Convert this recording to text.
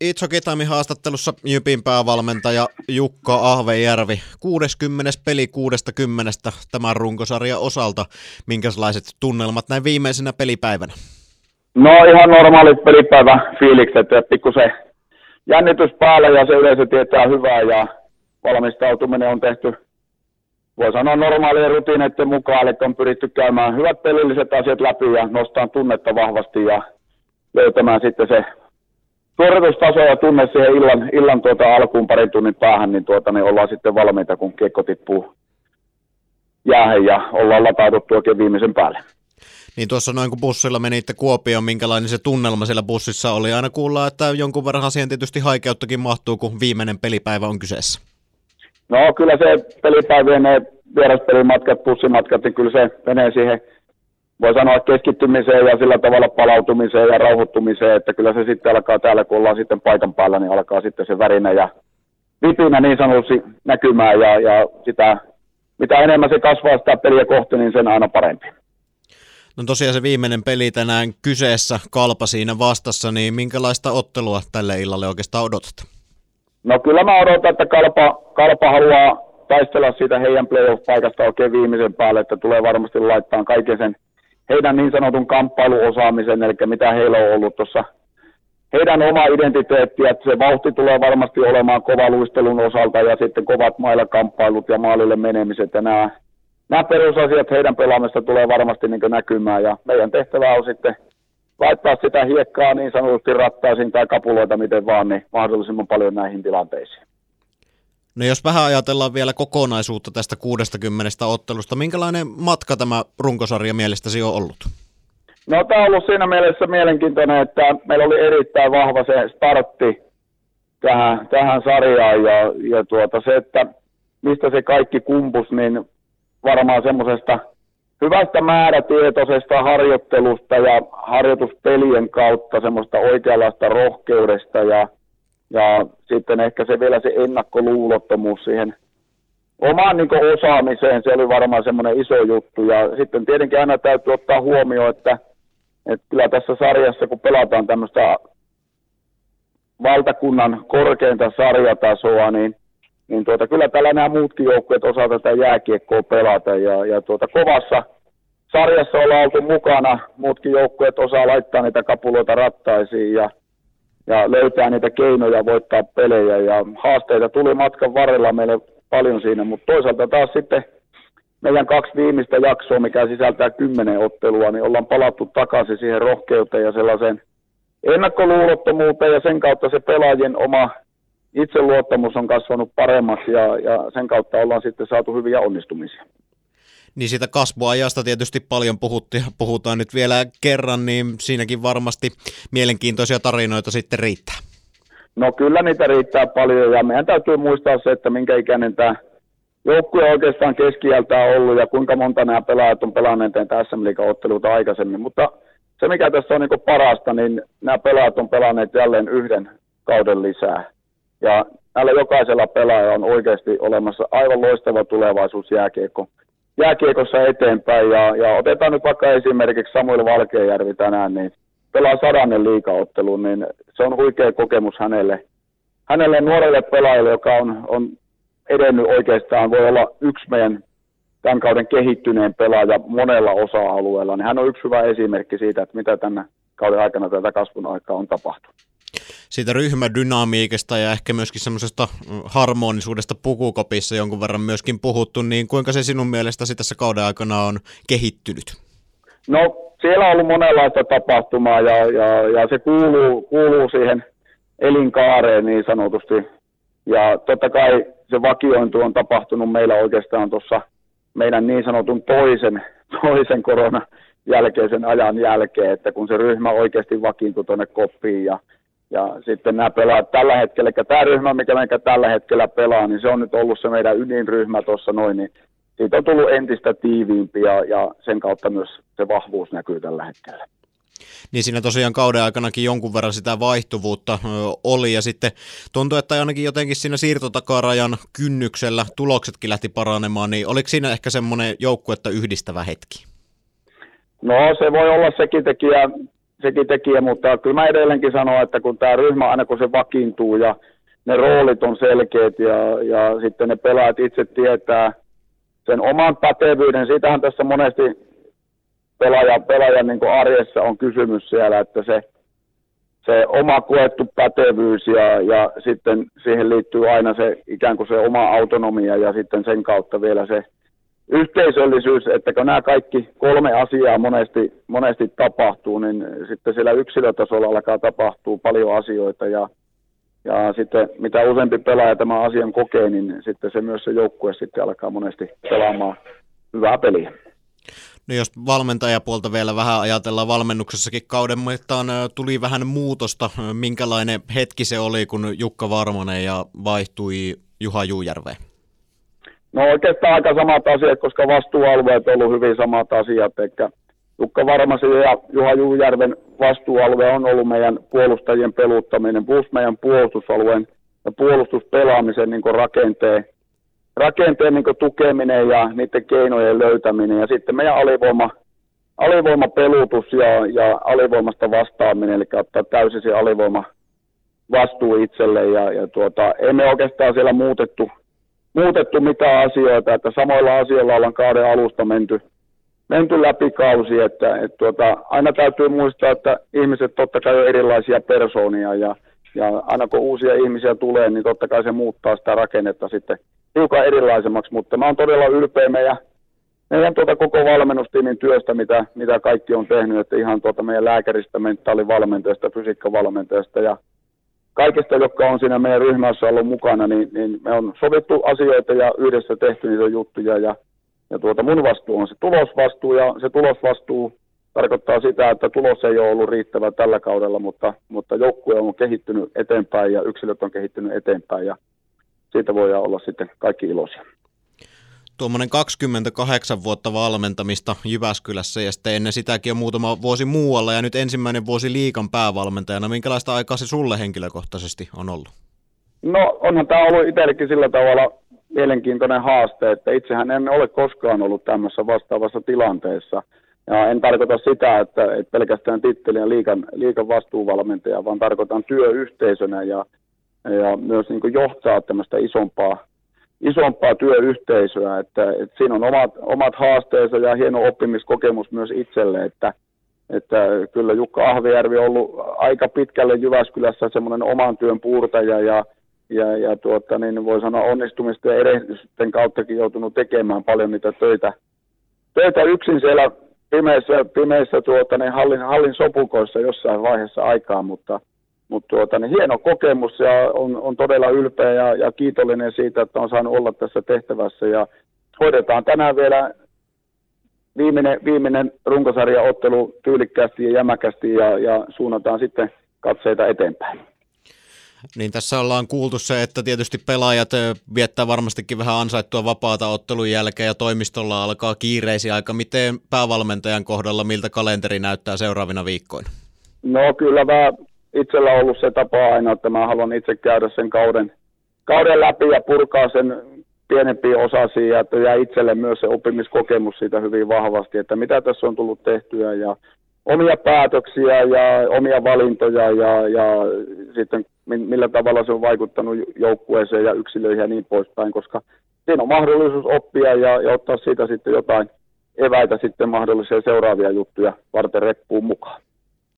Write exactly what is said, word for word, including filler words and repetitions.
Itsoki-Tami haastattelussa Jypin päävalmentaja Jukka Ahvenjärvi. kuudeskymmenes peli kuudestakymmenestä tämän runkosarjan osalta. Minkälaiset tunnelmat näin viimeisenä pelipäivänä? No ihan normaali pelipäivä fiilikset, pikkusen jännitys päällä ja se yleisö tietää hyvää ja valmistautuminen on tehty, voi sanoa normaalien rutiineiden mukaan, eli on pyritty käymään hyvät pelilliset asiat läpi ja nostamaan tunnetta vahvasti ja löytämään sitten se suoritustaso ja tunne siihen illan, illan tuota alkuun parin tunnin päähän, niin, tuota, niin ollaan sitten valmiita, kun kiekko tippuu jäähän ja ollaan latauduttu oikein viimeisen päälle. Niin tuossa noin kun bussilla menitte Kuopioon, minkälainen se tunnelma siellä bussissa oli? Aina kuullaan, että jonkun verran siihen tietysti haikeuttakin mahtuu, kun viimeinen pelipäivä on kyseessä. No kyllä se pelipäivien ne vieraspelimatkat, bussimatkat, niin kyllä se menee siihen, voi sanoa keskittymiseen ja sillä tavalla palautumiseen ja rauhoittumiseen, että kyllä se sitten alkaa täällä, kun ollaan sitten paikan päällä, niin alkaa sitten se värinä ja vipinä niin sanotusti näkymään ja, ja sitä, mitä enemmän se kasvaa sitä peliä kohti, niin sen aina parempi. No tosiaan se viimeinen peli tänään kyseessä, Kalpa siinä vastassa, niin minkälaista ottelua tälle illalle oikeastaan odotat? No kyllä mä odotan, että Kalpa, Kalpa haluaa taistella siitä heidän playoff-paikasta oikein viimeisen päälle, että tulee varmasti laittaa kaiken sen heidän niin sanotun kamppailuosaamisen, eli mitä heillä on ollut tuossa heidän oma identiteettiä, että se vauhti tulee varmasti olemaan kova luistelun osalta ja sitten kovat mailakamppailut ja maalille menemiset ja nämä, nämä perusasiat heidän pelaamista tulee varmasti niin kuin näkymään ja meidän tehtävä on sitten laittaa sitä hiekkaa niin sanotusti rattaisiin tai kapuloita miten vaan, niin mahdollisimman paljon näihin tilanteisiin. No jos vähän ajatellaan vielä kokonaisuutta tästä kuudestakymmenestä ottelusta, minkälainen matka tämä runkosarja mielestäsi on ollut? No tämä on ollut siinä mielessä mielenkiintoinen, että meillä oli erittäin vahva se startti tähän, tähän sarjaan ja, ja tuota, se, että mistä se kaikki kumpusi, niin varmaan semmoisesta hyvästä määrätietoisesta harjoittelusta ja harjoituspelien kautta semmoista oikeanlaista rohkeudesta ja, ja sitten ehkä se vielä se ennakkoluulottomuus siihen omaan niin kuin osaamiseen, se oli varmaan semmoinen iso juttu ja sitten tietenkin aina täytyy ottaa huomioon, että, että kyllä tässä sarjassa kun pelataan tämmöistä valtakunnan korkeinta sarjatasoa, niin Niin tuota, kyllä täällä nämä muutkin joukkueet osaa tätä jääkiekkoa pelata ja, ja tuota, kovassa sarjassa ollaan oltu mukana. Muutkin joukkueet osaa laittaa niitä kapuloita rattaisiin ja, ja löytää niitä keinoja voittaa pelejä. Ja haasteita tuli matkan varrella meille paljon siinä, mutta toisaalta taas sitten meidän kaksi viimeistä jaksoa, mikä sisältää kymmenen ottelua, niin ollaan palattu takaisin siihen rohkeuteen ja sellaiseen ennakkoluulottomuuteen ja sen kautta se pelaajien oma itseluottamus on kasvanut paremmaksi ja, ja sen kautta ollaan sitten saatu hyviä onnistumisia. Niin siitä kasvuajasta tietysti paljon puhuttiin ja puhutaan nyt vielä kerran, niin siinäkin varmasti mielenkiintoisia tarinoita sitten riittää. No kyllä niitä riittää paljon ja meidän täytyy muistaa se, että minkä ikäinen tämä joukkue oikeastaan keski-iältään on ollut ja kuinka monta nämä pelaajat on pelanneet tässä S M-liiga-otteluita aikaisemmin. Mutta se mikä tässä on niin parasta, niin nämä pelaajat on pelanneet jälleen yhden kauden lisää. Ja näillä jokaisella pelaajalla on oikeasti olemassa aivan loistava tulevaisuus jääkiekko, jääkiekossa eteenpäin. Ja, ja otetaan nyt vaikka esimerkiksi Samuel Valkeajärvi tänään, niin pelaa sadannen liigaottelun, niin se on huikea kokemus hänelle. Hänelle nuorelle pelaajalle, joka on, on edennyt oikeastaan, voi olla yksi meidän tämän kauden kehittyneen pelaaja monella osa-alueella, niin hän on yksi hyvä esimerkki siitä, että mitä tämän kauden aikana tätä kasvun aikaa on tapahtunut. Siitä ryhmädynamiikasta ja ehkä myöskin semmoisesta harmonisuudesta pukukopissa jonkun verran myöskin puhuttu, niin kuinka se sinun mielestäsi tässä kauden aikana on kehittynyt? No siellä on ollut monenlaista tapahtumaa ja, ja, ja se kuuluu, kuuluu siihen elinkaareen niin sanotusti. Ja totta kai se vakiointu on tapahtunut meillä oikeastaan tuossa meidän niin sanotun toisen, toisen koronan jälkeisen ajan jälkeen, että kun se ryhmä oikeasti vakiintui tuonne koppiin ja Ja sitten nämä pelaat tällä hetkellä, eli tämä ryhmä, mikä meikä tällä hetkellä pelaa, niin se on nyt ollut se meidän ydinryhmä tuossa noin, niin siitä on tullut entistä tiiviimpi ja, ja sen kautta myös se vahvuus näkyy tällä hetkellä. Niin siinä tosiaan kauden aikanakin jonkun verran sitä vaihtuvuutta oli ja sitten tuntui, että ainakin jotenkin siinä siirtotakarajan kynnyksellä tuloksetkin lähti paranemaan, niin oliko siinä ehkä semmoinen joukkuetta yhdistävä hetki? No se voi olla sekin tekijä. sekin tekijä, mutta kyllä mä edelleenkin sanon, että kun tämä ryhmä aina kun se vakiintuu ja ne roolit on selkeät ja, ja sitten ne pelaajat itse tietää sen oman pätevyyden, siitähän tässä monesti pelaajan, pelaajan niin kuin arjessa on kysymys siellä, että se, se oma koettu pätevyys ja, ja sitten siihen liittyy aina se ikään kuin se oma autonomia ja sitten sen kautta vielä se yhteisöllisyys, että kun nämä kaikki kolme asiaa monesti, monesti tapahtuu, niin sitten siellä yksilötasolla alkaa tapahtua paljon asioita ja, ja sitten mitä useampi pelaaja tämän asian kokee, niin sitten se myös se joukkue sitten alkaa monesti pelaamaan hyvää peliä. No jos valmentajapuolta vielä vähän ajatellaan, valmennuksessakin kauden mittaan tuli vähän muutosta. Minkälainen hetki se oli, kun Jukka Varmanen ja vaihtui Juha Juujärveen? No oikeastaan aika samat asiat, koska vastuualueet on ollut hyvin samat asiat. Eli Jukka Varmasen ja Juha Juujärven vastuualue on ollut meidän puolustajien peluttaminen, plus meidän puolustusalueen ja puolustuspelaamisen niin kuin rakenteen, rakenteen niin kuin tukeminen ja niiden keinojen löytäminen. Ja sitten meidän alivoima, alivoimapelutus ja, ja alivoimasta vastaaminen, eli ottaa täysin se alivoima vastuu itselle. Ja, ja tuota, emme oikeastaan siellä muutettu. Muutettu mitään asioita, että samoilla asioilla ollaan kauden alusta menty, menty läpi kausi, että et tuota, aina täytyy muistaa, että ihmiset totta kai on erilaisia persoonia ja, ja aina kun uusia ihmisiä tulee, niin totta kai se muuttaa sitä rakennetta sitten hiukan erilaisemmaksi, mutta mä oon todella ylpeä meidän, meidän tuota koko valmennustiimin työstä, mitä, mitä kaikki on tehnyt, että ihan tuota meidän lääkäristä, mentaalivalmentajasta, fysiikkavalmentajasta ja kaikista, jotka on siinä meidän ryhmässä ollut mukana, niin, niin me on sovittu asioita ja yhdessä tehty niitä juttuja. Ja, ja tuota mun vastuu on se tulosvastuu, ja se tulosvastuu tarkoittaa sitä, että tulos ei ole ollut riittävä tällä kaudella, mutta, mutta joukkue on kehittynyt eteenpäin ja yksilöt on kehittynyt eteenpäin, ja siitä voidaan olla sitten kaikki iloisia. Tuommoinen kaksikymmentäkahdeksan vuotta valmentamista Jyväskylässä ja sitten ennen sitäkin on muutama vuosi muualla ja nyt ensimmäinen vuosi liigan päävalmentajana. Minkälaista aikaa se sulle henkilökohtaisesti on ollut? No onhan tämä ollut itsellekin sillä tavalla mielenkiintoinen haaste, että itsehän en ole koskaan ollut tämmöisessä vastaavassa tilanteessa. Ja en tarkoita sitä, että pelkästään titteli ja liigan, liigan vastuuvalmentaja, vaan tarkoitan työyhteisönä ja, ja myös niin kuin johtaa tämmöistä isompaa isompaa työyhteisöä, että, että siinä on omat, omat haasteensa ja hieno oppimiskokemus myös itselle, että, että kyllä Jukka Ahvenjärvi on ollut aika pitkälle Jyväskylässä semmoinen oman työn puurtaja ja, ja, ja tuota, niin voi sanoa onnistumisten ja erehdysten kauttakin joutunut tekemään paljon niitä töitä, töitä yksin siellä pimeissä, pimeissä tuota, niin hallin, hallin sopukoissa jossain vaiheessa aikaa, mutta Mutta tuota, niin hieno kokemus ja on, on todella ylpeä ja, ja kiitollinen siitä, että on saanut olla tässä tehtävässä. Ja hoidetaan tänään vielä viimeinen, viimeinen runkosarjaottelu tyylikkäästi ja jämäkästi ja, ja suunnataan sitten katseita eteenpäin. Niin tässä ollaan kuultu se, että tietysti pelaajat viettää varmastikin vähän ansaittua vapaata ottelun jälkeen ja toimistolla alkaa kiireisiä aika. Miten päävalmentajan kohdalla, miltä kalenteri näyttää seuraavina viikkoina? No kyllä vähän. Itsellä on ollut se tapa aina, että mä haluan itse käydä sen kauden, kauden läpi ja purkaa sen pienempiin osasiin ja että jää itselle myös se oppimiskokemus siitä hyvin vahvasti, että mitä tässä on tullut tehtyä ja omia päätöksiä ja omia valintoja ja, ja sitten millä tavalla se on vaikuttanut joukkueeseen ja yksilöihin ja niin poispäin, koska siinä on mahdollisuus oppia ja, ja ottaa siitä sitten jotain eväitä sitten mahdollisia seuraavia juttuja varten reppuun mukaan.